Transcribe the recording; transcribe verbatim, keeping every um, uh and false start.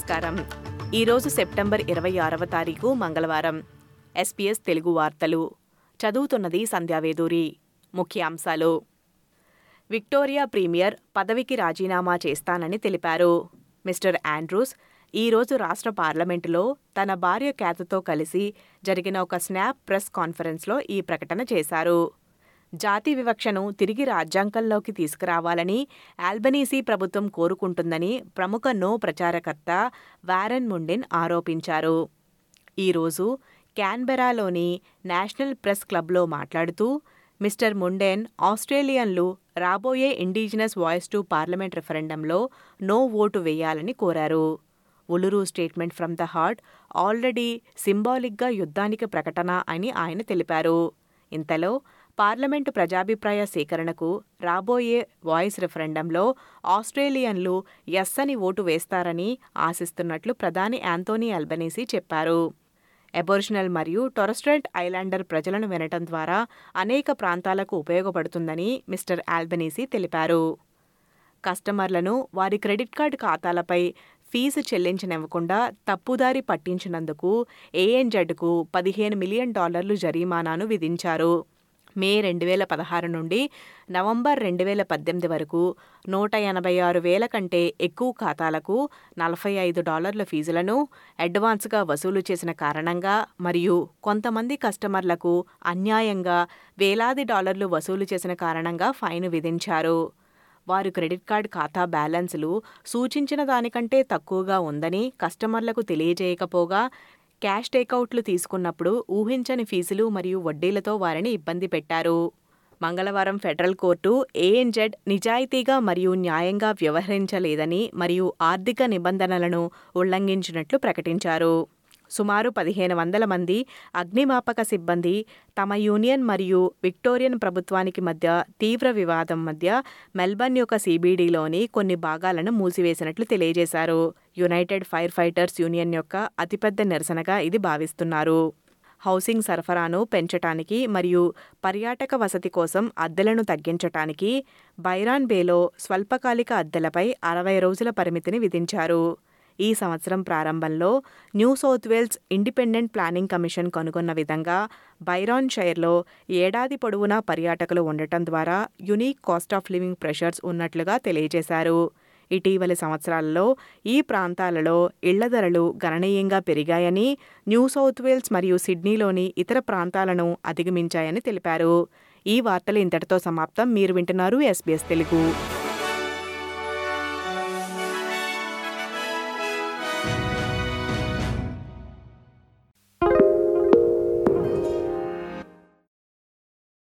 నమస్కారం. ఈరోజు సెప్టెంబర్ ఇరవై ఆరవ తారీఖు మంగళవారం. ఎస్బీఎస్ తెలుగు వార్తలు చదువుతున్నది సంధ్యావేదూరి. ముఖ్యాంశాలు. విక్టోరియా ప్రీమియర్ పదవికి రాజీనామా చేస్తానని తెలిపారు. మిస్టర్ ఆండ్రూస్ ఈరోజు రాష్ట్ర పార్లమెంటులో తన భార్య క్యాథతో కలిసి జరిగిన ఒక స్నాప్ ప్రెస్ కాన్ఫరెన్స్లో ఈ ప్రకటన చేశారు. జాతి వివక్షను తిరిగి రాజ్యాంగంలోకి తీసుకురావాలని ఆల్బనీసీ ప్రభుత్వం కోరుకుంటుందని ప్రముఖ నో ప్రచారకర్త వారెన్ ముండిన్ ఆరోపించారు. ఈరోజు క్యాన్బెరాలోని నేషనల్ ప్రెస్ క్లబ్లో మాట్లాడుతూ మిస్టర్ ముండేన్ ఆస్ట్రేలియన్లు రాబోయే ఇండిజినస్ వాయిస్ టు పార్లమెంట్ రిఫరెండంలో నో ఓటు వేయాలని కోరారు. Uluru statement from the heart already సింబాలిక్గా యుద్ధానికి ప్రకటన అని ఆయన తెలిపారు. ఇంతలో పార్లమెంటు ప్రజాభిప్రాయ సేకరణకు రాబోయే వాయిస్ రిఫరెండంలో ఆస్ట్రేలియన్లు ఎస్ అని ఓటు వేస్తారని ఆశిస్తున్నట్లు ప్రధాని ఆంథోనీ అల్బనీసీ చెప్పారు. అబోరిజినల్ మరియు టొరస్ట్రైట్ ఐలాండర్ ప్రజలను వినటం ద్వారా అనేక ప్రాంతాలకు ఉపయోగపడుతుందని మిస్టర్ అల్బనీసీ తెలిపారు. కస్టమర్లను వారి క్రెడిట్ కార్డు ఖాతాలపై ఫీజు చెల్లించనివ్వకుండా తప్పుదారి పట్టించినందుకు ఏఎన్జెడ్కు పదిహేను మిలియన్ డాలర్లు జరిమానాను విధించారు. మే రెండు వేల పదహారు నుండి నవంబర్ రెండు వేల పద్దెనిమిది వరకు నూట ఎనభై ఆరు వేల కంటే ఎక్కువ ఖాతాలకు నలభై ఐదు డాలర్ల ఫీజులను అడ్వాన్స్గా వసూలు చేసిన కారణంగా మరియు కొంతమంది కస్టమర్లకు అన్యాయంగా వేలాది డాలర్లు వసూలు చేసిన కారణంగా ఫైన్ విధించారు. వారు క్రెడిట్ కార్డ్ ఖాతా బ్యాలెన్సులు సూచించిన దానికంటే తక్కువగా ఉందని కస్టమర్లకు తెలియజేయకపోగా క్యాష్ టేకౌట్లు తీసుకున్నప్పుడు ఊహించని ఫీజులు మరియు వడ్డీలతో వారిని ఇబ్బంది పెట్టారు. మంగళవారం ఫెడరల్ కోర్టు ఏఎన్జెడ్ నిజాయితీగా మరియు న్యాయంగా వ్యవహరించలేదని మరియు ఆర్థిక నిబంధనలను ఉల్లంఘించినట్లు ప్రకటించారు. సుమారు పదిహేను వందల మంది అగ్నిమాపక సిబ్బంది తమ యూనియన్ మరియు విక్టోరియన్ ప్రభుత్వానికి మధ్య తీవ్ర వివాదం మధ్య మెల్బర్న్ యొక్క సిబిడీలోని కొన్ని భాగాలను మూసివేసినట్లు తెలియజేశారు. యునైటెడ్ ఫైర్ ఫైటర్స్ యూనియన్ యొక్క అతిపెద్ద నిరసనగా ఇది భావిస్తున్నారు. హౌసింగ్ సరఫరాను పెంచటానికి మరియు పర్యాటక వసతి కోసం అద్దెలను తగ్గించటానికి బైరాన్ బేలో స్వల్పకాలిక అద్దెలపై అరవై రోజుల పరిమితిని విధించారు. ఈ సంవత్సరం ప్రారంభంలో New South Wales independent planning commission కనుగొన్న విధంగా బైరాన్ షైర్లో ఏడాది పొడవునా పర్యాటకులు ఉండటం ద్వారా unique cost of living pressures ఉన్నట్లుగా తెలియజేశారు. ఇటీవలి సంవత్సరాలలో ఈ ప్రాంతాలలో ఇళ్ల ధరలు గణనీయంగా పెరిగాయని, న్యూ సౌత్ వేల్స్ మరియు సిడ్నీలోని ఇతర ప్రాంతాలను అధిగమించాయని తెలిపారు. ఈ వార్తలు ఇంతటితో సమాప్తం. మీరు వింటున్నారు ఎస్బీఎస్ తెలుగు.